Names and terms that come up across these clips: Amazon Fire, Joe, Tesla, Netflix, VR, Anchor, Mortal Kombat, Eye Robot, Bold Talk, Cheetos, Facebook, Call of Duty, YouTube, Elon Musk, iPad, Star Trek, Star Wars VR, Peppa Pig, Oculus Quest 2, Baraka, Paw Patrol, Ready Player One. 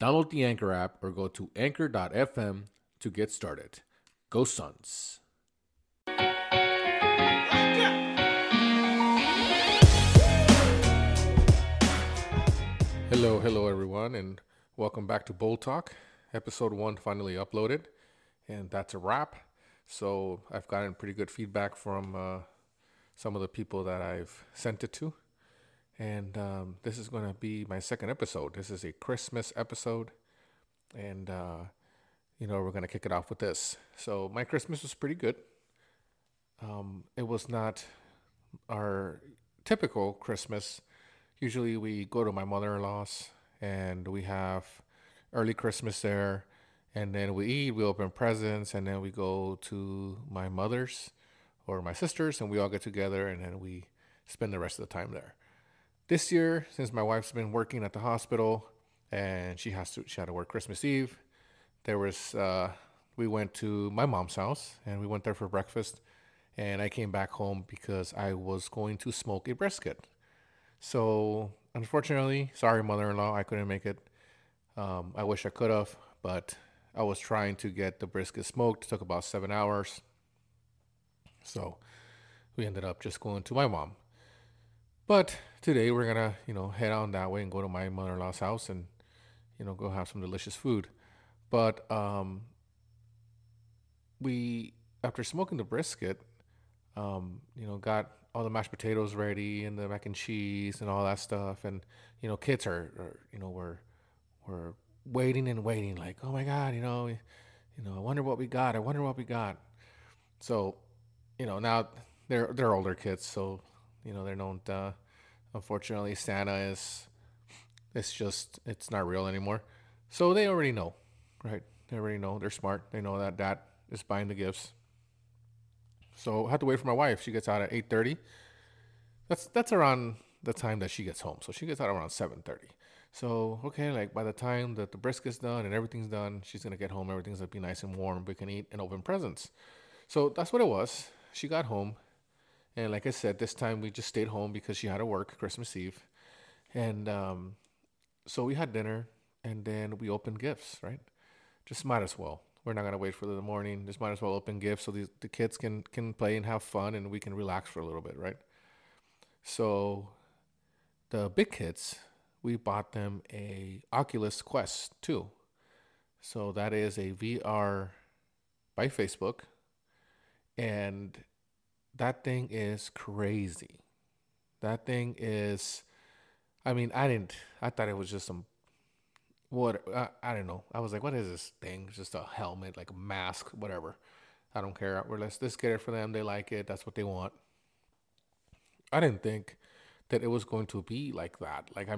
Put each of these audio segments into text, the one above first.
Download the Anchor app or go to anchor.fm to get started. Go Suns! Hello everyone, and welcome back to Bold Talk. Episode 1 finally uploaded, and that's a wrap. So I've gotten pretty good feedback from some of the people that I've sent it to. And this is going to be my second episode. This is a Christmas episode. And, we're going to kick it off with this. So my Christmas was pretty good. It was not our typical Christmas. Usually we go to my mother-in-law's and we have early Christmas there. And then we eat, we open presents, and then we go to my mother's or my sister's. And we all get together and then we spend the rest of the time there. This year, since my wife's been working at the hospital and she had to work Christmas Eve, we went to my mom's house and we went there for breakfast, and I came back home because I was going to smoke a brisket. So unfortunately, sorry mother-in-law, I couldn't make it. I wish I could have, but I was trying to get the brisket smoked. It took about 7 hours. So we ended up just going to my mom. But today we're going to, head on that way and go to my mother-in-law's house and, go have some delicious food. But we, after smoking the brisket, got all the mashed potatoes ready and the mac and cheese and all that stuff. And, kids were waiting and waiting like, oh my God, I wonder what we got. So, now they're older kids. So, they don't, unfortunately, Santa it's not real anymore. So they already know, right? They already know. They're smart. They know that Dad is buying the gifts. So I had to wait for my wife. She gets out at 8:30. That's around the time that she gets home. So she gets out around 7:30. So, okay, like by the time that the brisket's done and everything's done, she's going to get home. Everything's going to be nice and warm. We can eat and open presents. So that's what it was. She got home. And like I said, this time we just stayed home because she had to work Christmas Eve. And so we had dinner and then we opened gifts, right? Just might as well. We're not going to wait for the morning. Just might as well open gifts so the kids can play and have fun and we can relax for a little bit, right? So the big kids, we bought them a Oculus Quest 2. So that is a VR by Facebook. And that thing is crazy. That thing is, I thought it was just some water. I don't know. I was like, what is this thing? It's just a helmet, like a mask, whatever. I don't care. Let's just get it for them. They like it. That's what they want. I didn't think that it was going to be like that. Like,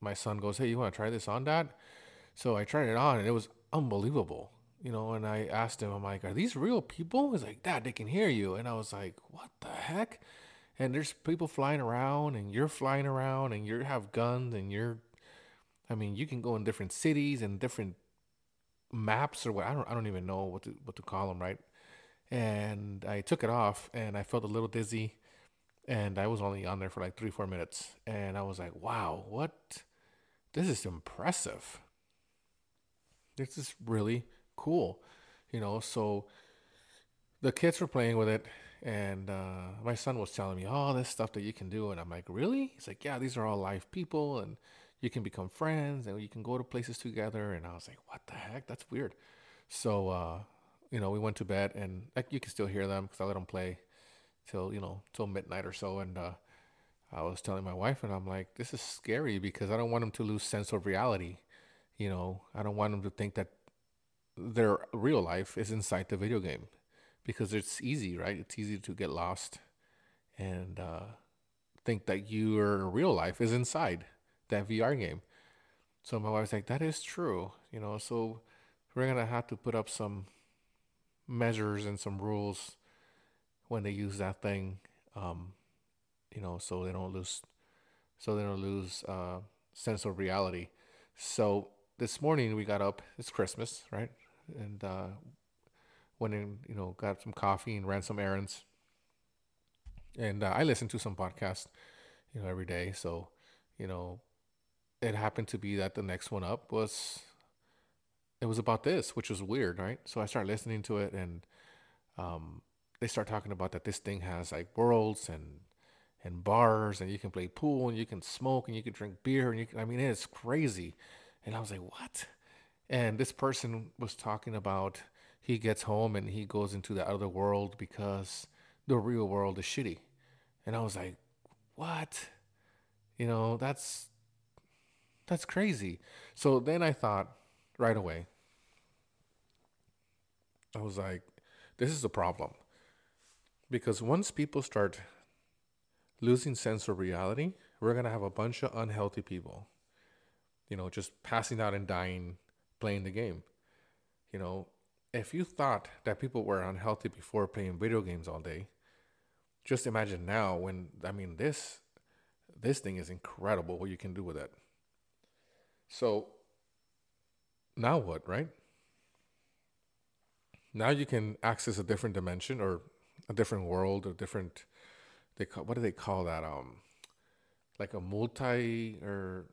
my son goes, hey, you want to try this on, Dad? So I tried it on and it was unbelievable. And I asked him, I'm like, are these real people? He's like, Dad, they can hear you. And I was like, what the heck? And there's people flying around and you're flying around and you have guns and you can go in different cities and different maps or what. I don't even know what to call them, right? And I took it off and I felt a little dizzy and I was only on there for like 3-4 minutes. And I was like, wow, this is impressive. This is really cool, so the kids were playing with it, and my son was telling me all this stuff that you can do, and I'm like, really? He's like, yeah, these are all live people, and you can become friends, and you can go to places together, and I was like, what the heck? That's weird. So, we went to bed, and like, you can still hear them, because I let them play till midnight or so, and I was telling my wife, and I'm like, this is scary, because I don't want them to lose sense of reality, I don't want them to think that their real life is inside the video game, because it's easy, right? It's easy to get lost and think that your real life is inside that VR game. So my wife's like, that is true, you know, so we're going to have to put up some measures and some rules when they use that thing, you know, so they don't lose sense of reality. So this morning we got up, it's Christmas, right? And went in, you know, got some coffee and ran some errands. And I listen to some podcasts, you know, every day. So, you know, it happened to be that the next one up was about this, which was weird, right? So I started listening to it, and they start talking about that this thing has like worlds and bars, and you can play pool, and you can smoke, and you can drink beer, and you can, I mean, it's crazy. And I was like, what? And this person was talking about he gets home and he goes into the other world because the real world is shitty. And I was like, what? You know, that's crazy. So then I thought right away, I was like, this is a problem, because once people start losing sense of reality, we're going to have a bunch of unhealthy people, you know, just passing out and dying, playing the game. You know, if you thought that people were unhealthy before playing video games all day, just imagine now when, I mean, this thing is incredible what you can do with it. So now what, right? Now you can access a different dimension or a different world or different, what do they call that? Like a multi, or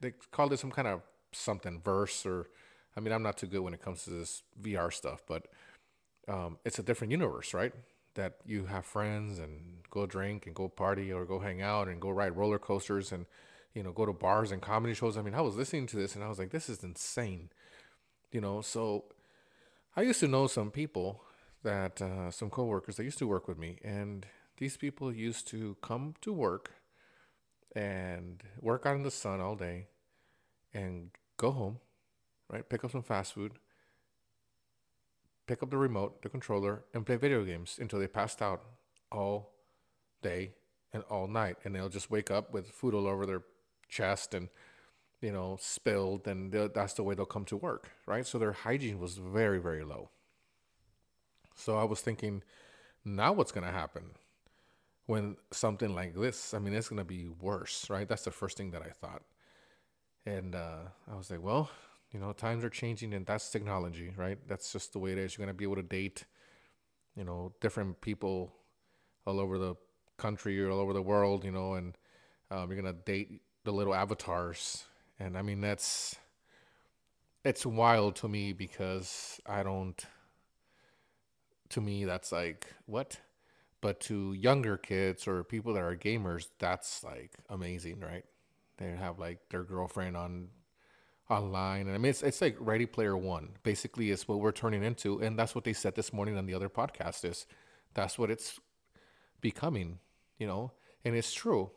they call it some kind of something verse, or, I mean, I'm not too good when it comes to this VR stuff, but it's a different universe, right? That you have friends and go drink and go party or go hang out and go ride roller coasters and, you know, go to bars and comedy shows. I mean, I was listening to this and I was like, this is insane. You know, so I used to know some people that, some coworkers that used to work with me, and these people used to come to work and work out in the sun all day and go home, right? Pick up some fast food, pick up the remote, the controller, and play video games until they passed out all day and all night. And they'll just wake up with food all over their chest and, you know, spilled, and that's the way they'll come to work, right? So their hygiene was very, very low. So I was thinking, now what's going to happen when something like this? I mean, it's going to be worse, right? That's the first thing that I thought. And I was like, well, you know, times are changing, and that's technology, right? That's just the way it is. You're going to be able to date, you know, different people all over the country or all over the world, you know, and you're going to date the little avatars. And I mean, it's wild to me, because to me, that's like, what? But to younger kids or people that are gamers, that's like amazing, right? They have like their girlfriend online. And I mean, it's like Ready Player One. Basically, it's what we're turning into. And that's what they said this morning on the other podcast, is that's what it's becoming, you know, and it's true.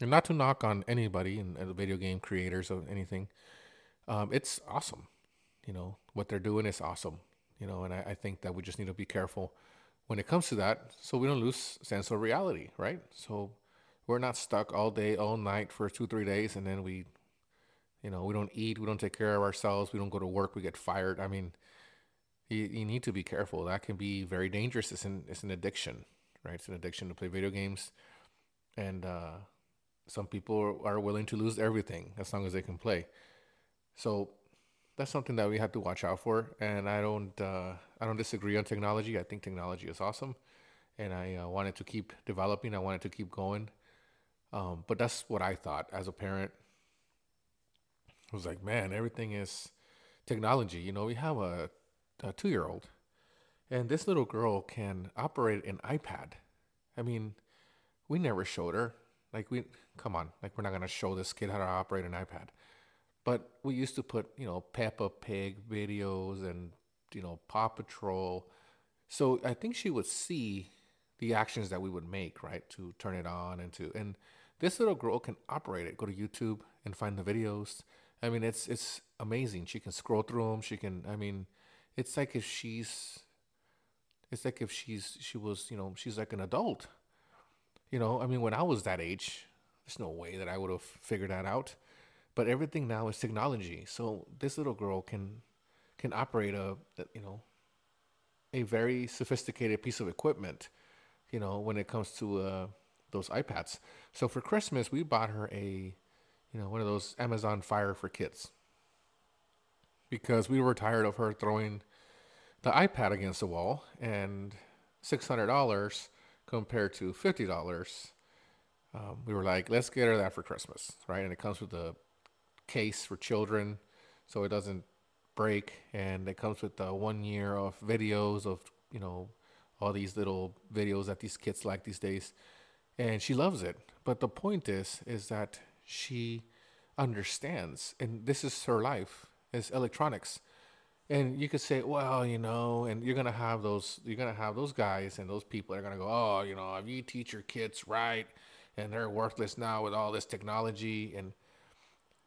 And not to knock on anybody and video game creators or anything. It's awesome. You know, what they're doing is awesome. You know, and I think that we just need to be careful when it comes to that, so we don't lose sense of reality, right? So we're not stuck all day, all night for 2-3 days, and then we, you know, we don't eat, we don't take care of ourselves, we don't go to work, we get fired. I mean, you need to be careful. That can be very dangerous. It's an addiction, right? It's an addiction to play video games. And some people are willing to lose everything as long as they can play. So that's something that we have to watch out for. And I don't disagree on technology. I think technology is awesome, and I want it to keep developing. I want it to keep going. But that's what I thought as a parent. I was like, man, everything is technology. You know, we have a 2-year-old, and this little girl can operate an iPad. I mean, we never showed her. Like, we're not going to show this kid how to operate an iPad. But we used to put, you know, Peppa Pig videos and, you know, Paw Patrol. So I think she would see the actions that we would make, right, to turn it on and this little girl can operate it. Go to YouTube and find the videos. I mean, it's amazing. She can scroll through them. She can, I mean, she was, you know, she's like an adult. You know, I mean, when I was that age, There's no way that I would have figured that out. But everything now is technology. So this little girl can operate a very sophisticated piece of equipment, when it comes to those iPads. So for Christmas, we bought her one of those Amazon Fire for kids, because we were tired of her throwing the iPad against the wall, and $600 compared to $50. We were like, let's get her that for Christmas, right? And it comes with a case for children, so it doesn't break, and it comes with 1 year of videos of, all these little videos that these kids like these days, and she loves it. But the point is that she understands, and this is her life, is electronics. And you could say, well, and you're gonna have those guys and those people that are gonna go, oh, if you teach your kids right, and they're worthless now with all this technology. And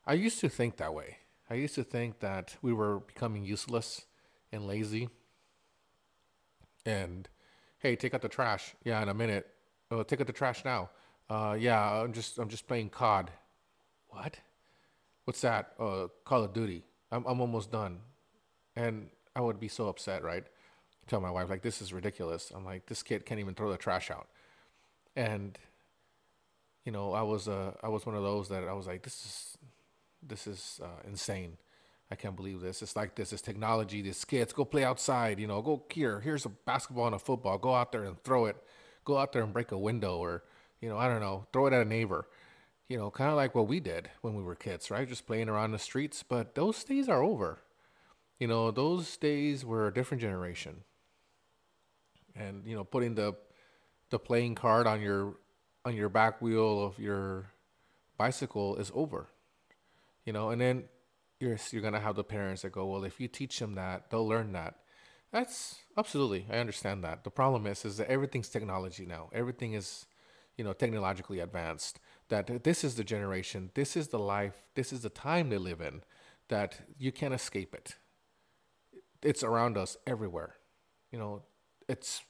I used to think that way. I used to think that we were becoming useless and lazy. And hey, take out the trash. Yeah, in a minute. Oh, take out the trash now. Yeah, I'm just playing COD. What? What's that? Call of Duty. I'm almost done. And I would be so upset, right? I tell my wife, like, this is ridiculous. I'm like, this kid can't even throw the trash out. And I was one of those that I was like, this is insane. I can't believe this. It's like this is technology. These kids go play outside. Go here's a basketball and a football. Go out there and throw it. Go out there and break a window, or I don't know, throw it at a neighbor. Kind of like what we did when we were kids, right? Just playing around the streets. But those days are over. Those days were a different generation. And putting the playing card on your back wheel of your bicycle is over. And then you're going to have the parents that go, well, if you teach them that, they'll learn that. That's absolutely, I understand that. The problem is that everything's technology now. Everything is, technologically advanced, that this is the generation, this is the life, this is the time they live in, that you can't escape it. It's around us everywhere. It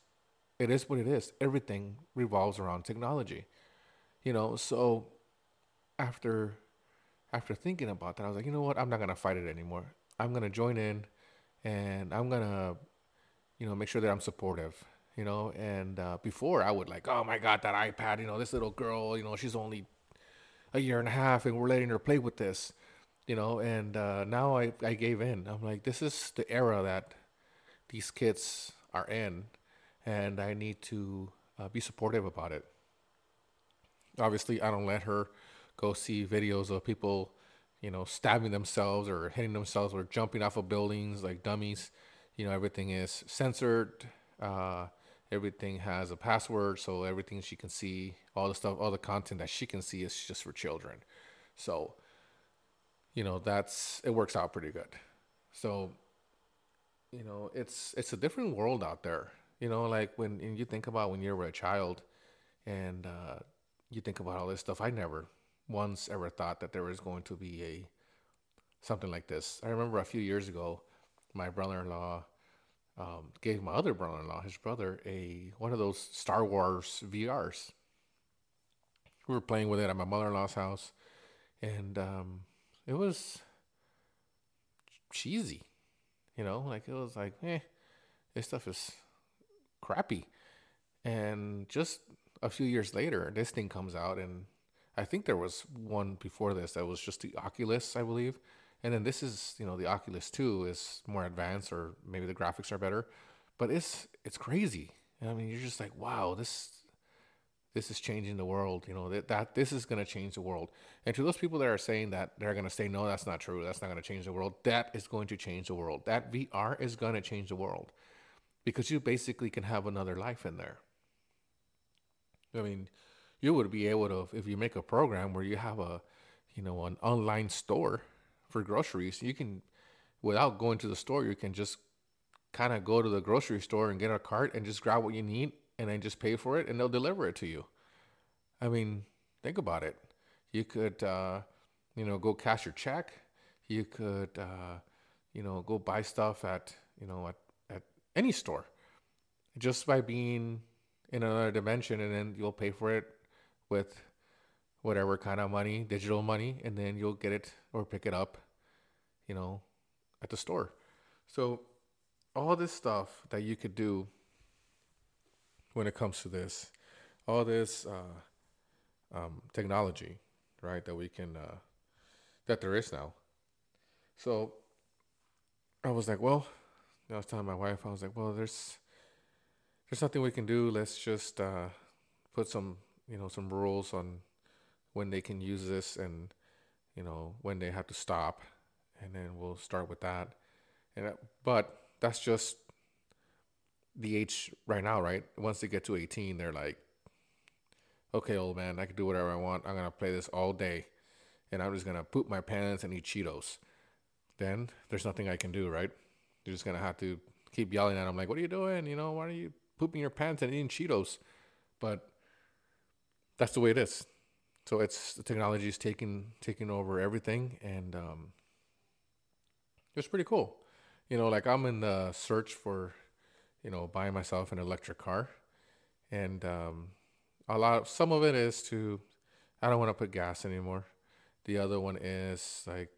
is what it is. Everything revolves around technology. So after thinking about that, I was like, you know what? I'm not going to fight it anymore. I'm going to join in, and I'm going to, make sure that I'm supportive, and before I would like, oh my God, that iPad, this little girl, she's only a year and a half and we're letting her play with this, and now I gave in. I'm like, this is the era that these kids are in. And I need to be supportive about it. Obviously, I don't let her go see videos of people, stabbing themselves or hitting themselves or jumping off of buildings like dummies. Everything is censored. Everything has a password. So everything she can see, all the stuff, all the content that she can see is just for children. So, it works out pretty good. So, it's a different world out there. Like when you think about when you were a child and you think about all this stuff, I never once ever thought that there was going to be something like this. I remember a few years ago, my brother-in-law gave my other brother-in-law, his brother, one of those Star Wars VRs. We were playing with it at my mother-in-law's house, and it was cheesy, like it was like, this stuff is crappy. And just a few years later, this thing comes out, and I think there was one before this that was just the Oculus, I believe, and then this is the Oculus 2 is more advanced, or maybe the graphics are better, but it's crazy. I mean, you're just like, wow, this is changing the world. That this is going to change the world. And to those people that are saying that, they're going to say, no, that's not true, that's not going to change the world. That is going to change the world. That VR is going to change the world. Because you basically can have another life in there. I mean, you would be able to, if you make a program where you have an online store for groceries, you can, without going to the store, you can just kind of go to the grocery store and get a cart and just grab what you need and then just pay for it and they'll deliver it to you. I mean, think about it. You could, go cash your check. You could, go buy stuff at any store, just by being in another dimension, and then you'll pay for it with whatever kind of money, digital money, and then you'll get it or pick it up, you know, at the store. So all this stuff that you could do when it comes to this, all this technology, right, that we can, that there is now. So I was like, well, I was telling my wife, I was like, well, there's nothing we can do. Let's just put some, you know, some rules on when they can use this and, you know, when they have to stop. And then we'll start with that. And but that's just the age right now, right? Once they get to 18, they're like, okay, old man, I can do whatever I want. I'm going to play this all day. And I'm just going to poop my pants and eat Cheetos. Then there's nothing I can do, right? You're just going to have to keep yelling at them like, what are you doing? You know, why are you pooping your pants and eating Cheetos? But that's the way it is. So it's the technology is taking over everything. And it's pretty cool. You know, like I'm in the search for, you know, buying myself an electric car. And some of it is to, I don't want to put gas anymore. The other one is like,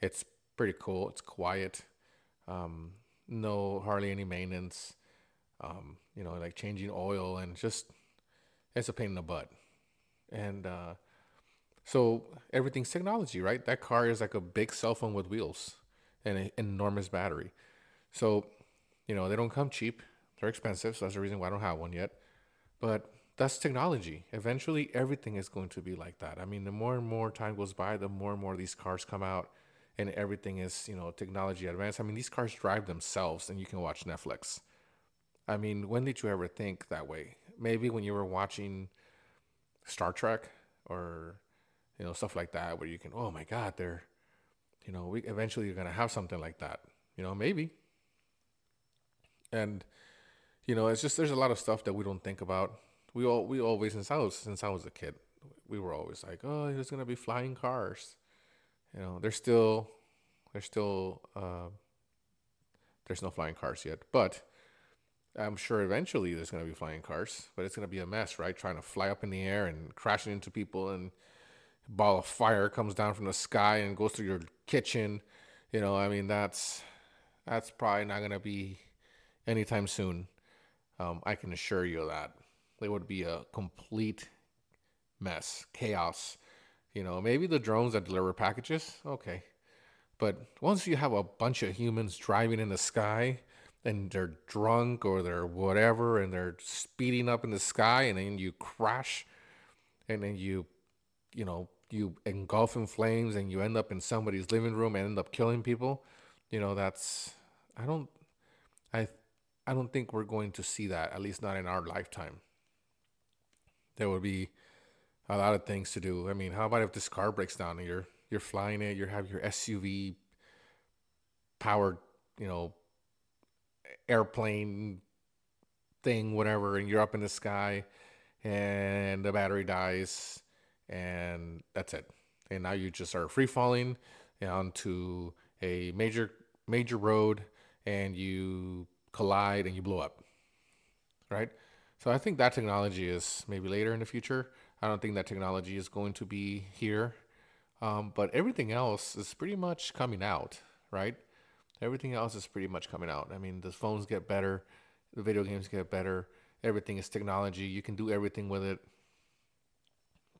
it's pretty cool. It's quiet. No, hardly any maintenance, you know, like changing oil and just, it's a pain in the butt. And, so everything's technology, right? That car is like a big cell phone with wheels and an enormous battery. So, you know, they don't come cheap. They're expensive. So that's the reason why I don't have one yet, but that's technology. Eventually everything is going to be like that. I mean, the more and more time goes by, the more and more these cars come out. And everything is, you know, technology advanced. I mean, these cars drive themselves and you can watch Netflix. I mean, when did you ever think that way? Maybe when you were watching Star Trek or, you know, stuff like that where you can, oh my God, they're, you know, eventually you're going to have something like that, you know, maybe. And, you know, it's just, there's a lot of stuff that we don't think about. We always, since I was a kid, we were always like, oh, there's going to be flying cars. You know, there's no flying cars yet, but I'm sure eventually there's going to be flying cars, but it's going to be a mess, right? Trying to fly up in the air and crashing into people and a ball of fire comes down from the sky and goes through your kitchen. You know, I mean, that's probably not going to be anytime soon. I can assure you that it would be a complete mess, chaos. You know, maybe the drones that deliver packages, okay. But once you have a bunch of humans driving in the sky and they're drunk or they're whatever and they're speeding up in the sky and then you crash and then you know, you engulf in flames and you end up in somebody's living room and end up killing people, you know, that's, I don't think we're going to see that, at least not in our lifetime. There would be a lot of things to do. I mean, how about if this car breaks down and you're flying it, you have your SUV powered, you know, airplane thing, whatever, and you're up in the sky and the battery dies and that's it. And now you just are free falling onto a major road and you collide and you blow up, right? So I think that technology is maybe later in the future. I don't think that technology is going to be here, but everything else is pretty much coming out, right? Everything else is pretty much coming out. I mean, the phones get better, the video games get better, everything is technology. You can do everything with it.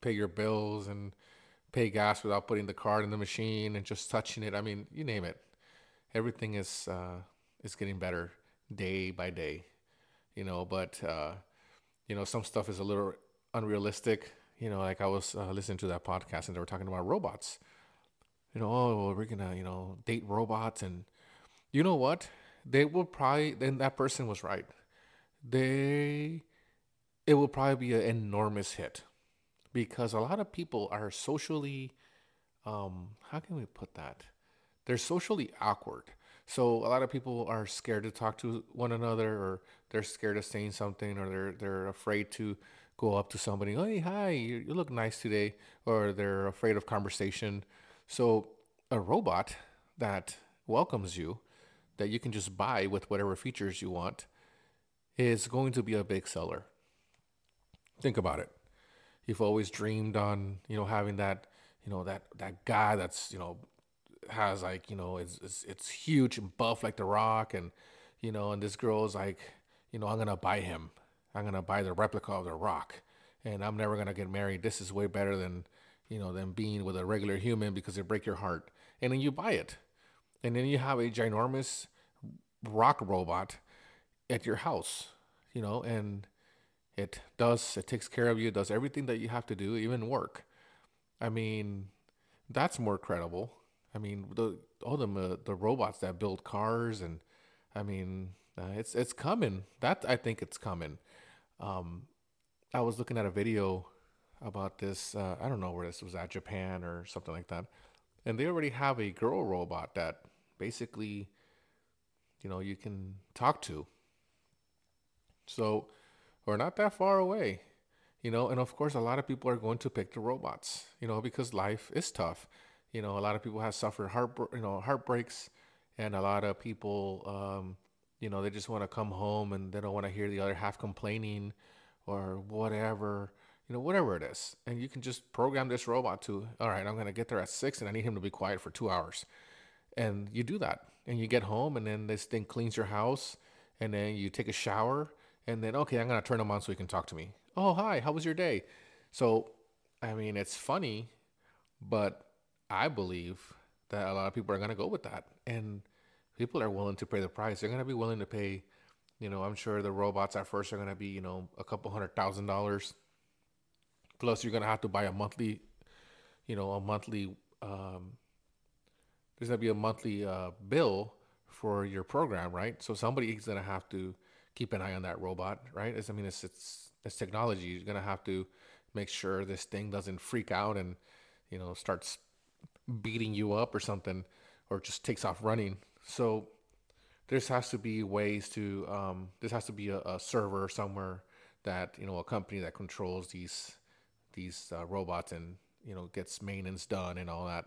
Pay your bills and pay gas without putting the card in the machine and just touching it. I mean, you name it. Everything is getting better day by day, you know, but, you know, some stuff is a little unrealistic, you know, like I was listening to that podcast and they were talking about robots, you know, oh, well, we're gonna, you know, date robots and you know what, they will probably, then that person was right. It will probably be an enormous hit because a lot of people are socially, how can we put that? They're socially awkward. So a lot of people are scared to talk to one another or they're scared of saying something or they're afraid to go up to somebody, hey, hi, you look nice today, or they're afraid of conversation. So a robot that welcomes you, that you can just buy with whatever features you want, is going to be a big seller. Think about it. you've always dreamed on, you know, having that, you know, that guy that's, you know, has like, you know, it's huge and buff like The Rock, and, you know, and this girl's like, you know, I'm going to buy him. I'm going to buy the replica of The Rock, and I'm never going to get married. This is way better than, you know, than being with a regular human because they break your heart. And then you buy it. And then you have a ginormous rock robot at your house, you know, and it takes care of you, does everything that you have to do, even work. I mean, that's more credible. I mean, the robots that build cars, and I mean, it's coming. That, I think it's coming. I was looking at a video about this. I don't know where this was at, Japan or something like that. And they already have a girl robot that basically, you know, you can talk to. So we're not that far away, you know. And of course, a lot of people are going to pick the robots, you know, because life is tough. You know, a lot of people have suffered heartbreaks, and a lot of people, you know, they just want to come home and they don't want to hear the other half complaining or whatever. You know, whatever it is. And you can just program this robot to, all right, I'm going to get there at 6 and I need him to be quiet for 2 hours. And you do that. And you get home, and then this thing cleans your house, and then you take a shower, and then, okay, I'm going to turn him on so he can talk to me. Oh, hi, how was your day? So, I mean, it's funny, but I believe that a lot of people are going to go with that. And people are willing to pay the price. They're going to be willing to pay, you know, I'm sure the robots at first are going to be, you know, a couple $100,000. Plus, you're going to have to buy there's going to be a monthly bill for your program, right? So somebody is going to have to keep an eye on that robot, right? It's technology. You're going to have to make sure this thing doesn't freak out and, you know, starts beating you up or something, or just takes off running. So there has to be ways to, this has to be a server somewhere that, you know, a company that controls these robots and, you know, gets maintenance done and all that.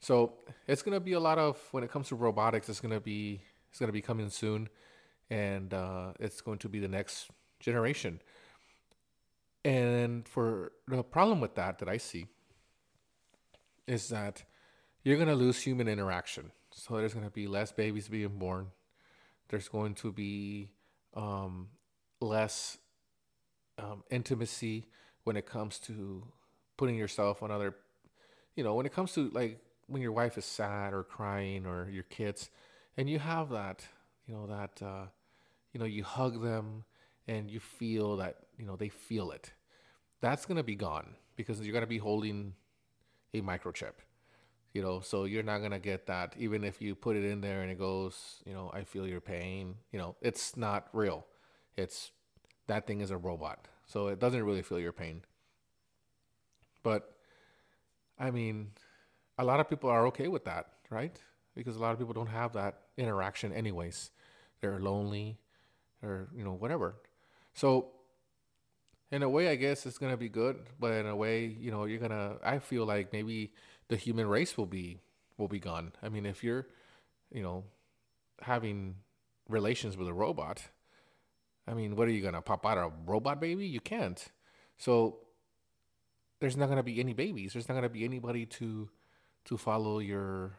So it's going to be a lot of, when it comes to robotics, it's going to be coming soon. And it's going to be the next generation. And for the problem with that I see is that you're going to lose human interaction. So there's going to be less babies being born. There's going to be less intimacy when it comes to putting yourself on other, you know, when it comes to like when your wife is sad or crying or your kids, and you have that, you know, that, you know, you hug them and you feel that, you know, they feel it. That's going to be gone because you're going to be holding a microchip, you know, so you're not going to get that. Even if you put it in there and it goes, you know, I feel your pain, you know, it's not real. That thing is a robot. So it doesn't really feel your pain. But, I mean, a lot of people are okay with that, right? Because a lot of people don't have that interaction anyways. They're lonely or, you know, whatever. So, in a way, I guess it's going to be good. But in a way, you know, I feel like maybe the human race will be gone. I mean, if you're, you know, having relations with a robot, I mean, what are you going to pop out a robot baby? You can't. So there's not going to be any babies. There's not going to be anybody to follow your,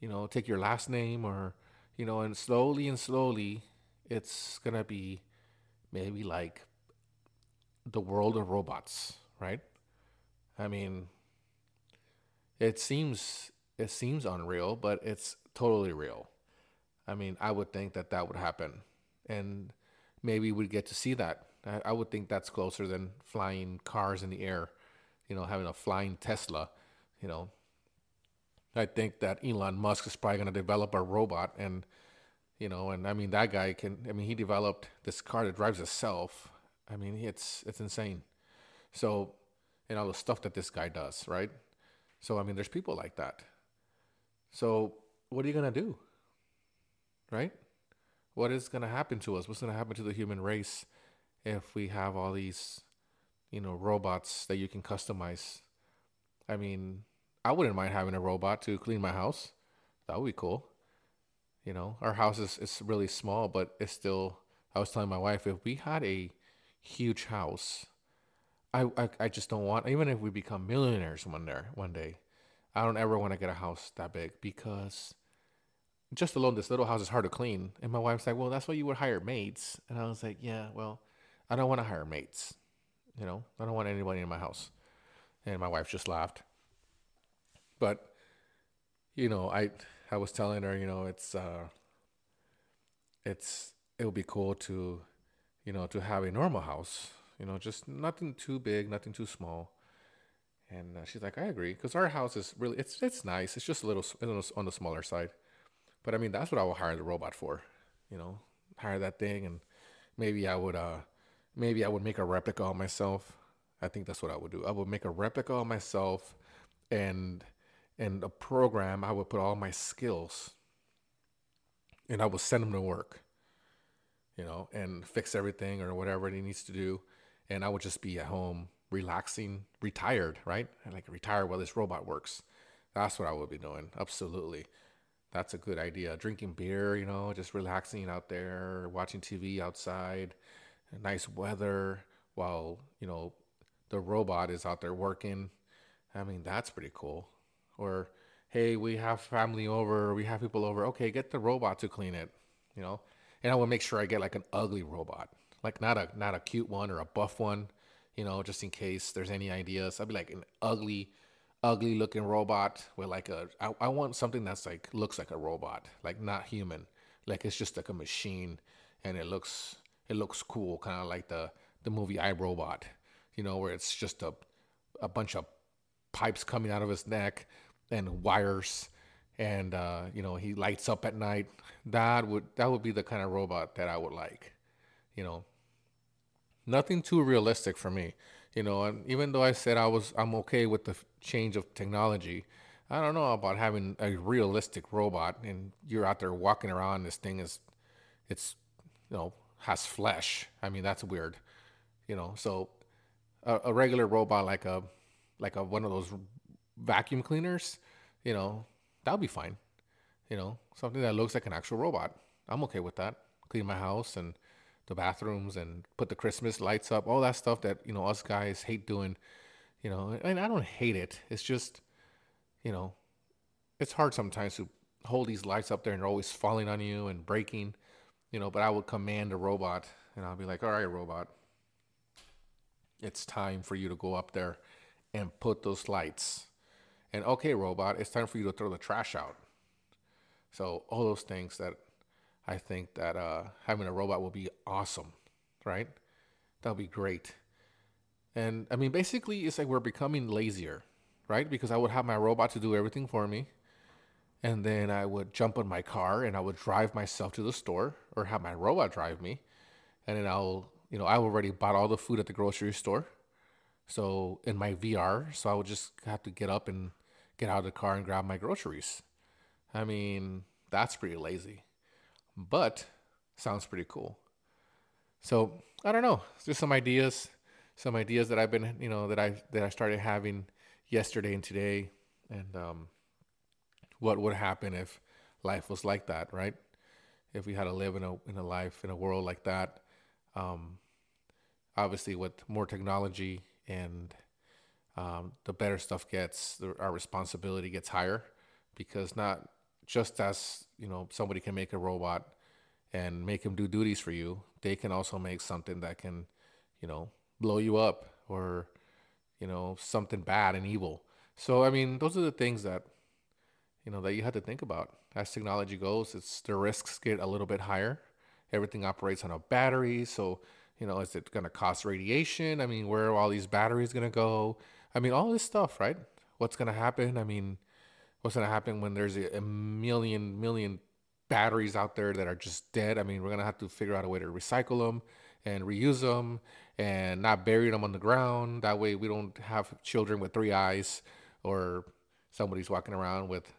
you know, take your last name or, you know, and slowly it's going to be maybe like the world of robots, right? I mean, it seems unreal, but it's totally real. I mean, I would think that would happen. And maybe we'd get to see that. I would think that's closer than flying cars in the air, you know, having a flying Tesla, you know. I think that Elon Musk is probably going to develop a robot and, you know, and I mean, that guy he developed this car that drives itself. I mean, it's insane. So, and all the stuff that this guy does, right? So, I mean, there's people like that. So what are you going to do? Right? What is going to happen to us? What's going to happen to the human race if we have all these, you know, robots that you can customize? I mean, I wouldn't mind having a robot to clean my house. That would be cool. You know, our house is really small, but it's still, I was telling my wife, if we had a huge house, I just don't want, even if we become millionaires one day, I don't ever want to get a house that big, because just alone this little house is hard to clean. And my wife's like, well, that's why you would hire maids. And I was like, yeah, well, I don't want to hire maids. You know, I don't want anybody in my house. And my wife just laughed. But, you know, I was telling her, you know, it would be cool to, you know, to have a normal house, you know, just nothing too big, nothing too small. And she's like, I agree. Because our house is really, it's nice. It's just a little on the smaller side. But I mean, that's what I would hire the robot for, you know, hire that thing. And maybe I would make a replica of myself. I think that's what I would do. I would make a replica of myself, and a program. I would put all my skills and I would send them to work, you know, and fix everything or whatever he needs to do. And I would just be at home, relaxing, retired, right? I'd like retire while this robot works. That's what I would be doing. Absolutely. That's a good idea. Drinking beer, you know, just relaxing out there, watching TV outside, nice weather while, you know, the robot is out there working. I mean, that's pretty cool. Or, hey, we have family over, we have people over. Okay, get the robot to clean it, you know. And I would make sure I get like an ugly robot, like not a cute one or a buff one, you know, just in case there's any ideas. I'd be like an ugly looking robot with like I want something that's like, looks like a robot, like not human, like it's just like a machine, and it looks cool, kind of like the movie Eye Robot, you know, where it's just a bunch of pipes coming out of his neck and wires, and you know, he lights up at night. That would be the kind of robot that I would like, you know. Nothing too realistic for me, you know. And even though I said I'm okay with the change of technology, I don't know about having a realistic robot and you're out there walking around. This thing it's you know, has flesh. I mean, that's weird, you know. So a regular robot like a one of those vacuum cleaners, you know, that'll be fine. You know, something that looks like an actual robot. I'm okay with that. Clean my house and the bathrooms and put the Christmas lights up, all that stuff that, you know, us guys hate doing, you know. And I don't hate it. It's just, you know, it's hard sometimes to hold these lights up there and they're always falling on you and breaking, you know. But I would command a robot and I'll be like, all right, robot, it's time for you to go up there and put those lights. And okay, robot, it's time for you to throw the trash out. So all those things that I think that having a robot will be awesome, right? That'll be great. And I mean, basically, it's like we're becoming lazier, right? Because I would have my robot to do everything for me. And then I would jump on my car and I would drive myself to the store, or have my robot drive me. And then I've already bought all the food at the grocery store. So in my VR, so I would just have to get up and get out of the car and grab my groceries. I mean, that's pretty lazy, but sounds pretty cool. So I don't know, it's just some ideas that I've been, you know, that I started having yesterday and today. And what would happen if life was like that, right? If we had to live in a world like that, obviously with more technology. And the better stuff gets, our responsibility gets higher, because not just as, you know, somebody can make a robot and make him do duties for you, they can also make something that can, you know, blow you up, or, you know, something bad and evil. So, I mean, those are the things that, you know, that you have to think about. As technology goes, the risks get a little bit higher. Everything operates on a battery, so, you know, is it going to cause radiation? I mean, where are all these batteries going to go? I mean, all this stuff, right? What's going to happen? I mean, what's going to happen when there's a million batteries out there that are just dead? I mean, we're going to have to figure out a way to recycle them and reuse them and not bury them on the ground. That way we don't have children with 3 eyes, or somebody's walking around with,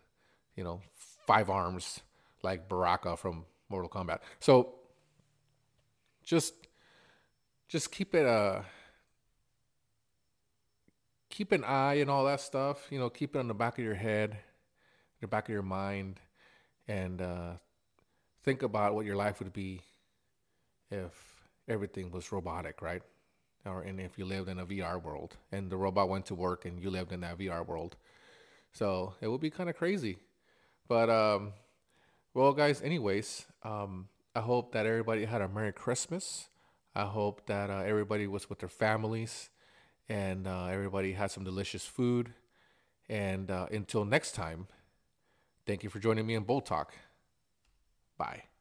you know, 5 arms like Baraka from Mortal Kombat. So just keep an eye and all that stuff, you know, keep it on the back of your head, the back of your mind, and think about what your life would be if everything was robotic, right? or and if you lived in a VR world and the robot went to work and you lived in that VR world. So it would be kind of crazy. But, well, guys, anyways, I hope that everybody had a Merry Christmas. I hope that everybody was with their families and everybody had some delicious food. And until next time, thank you for joining me in Bold Talk. Bye.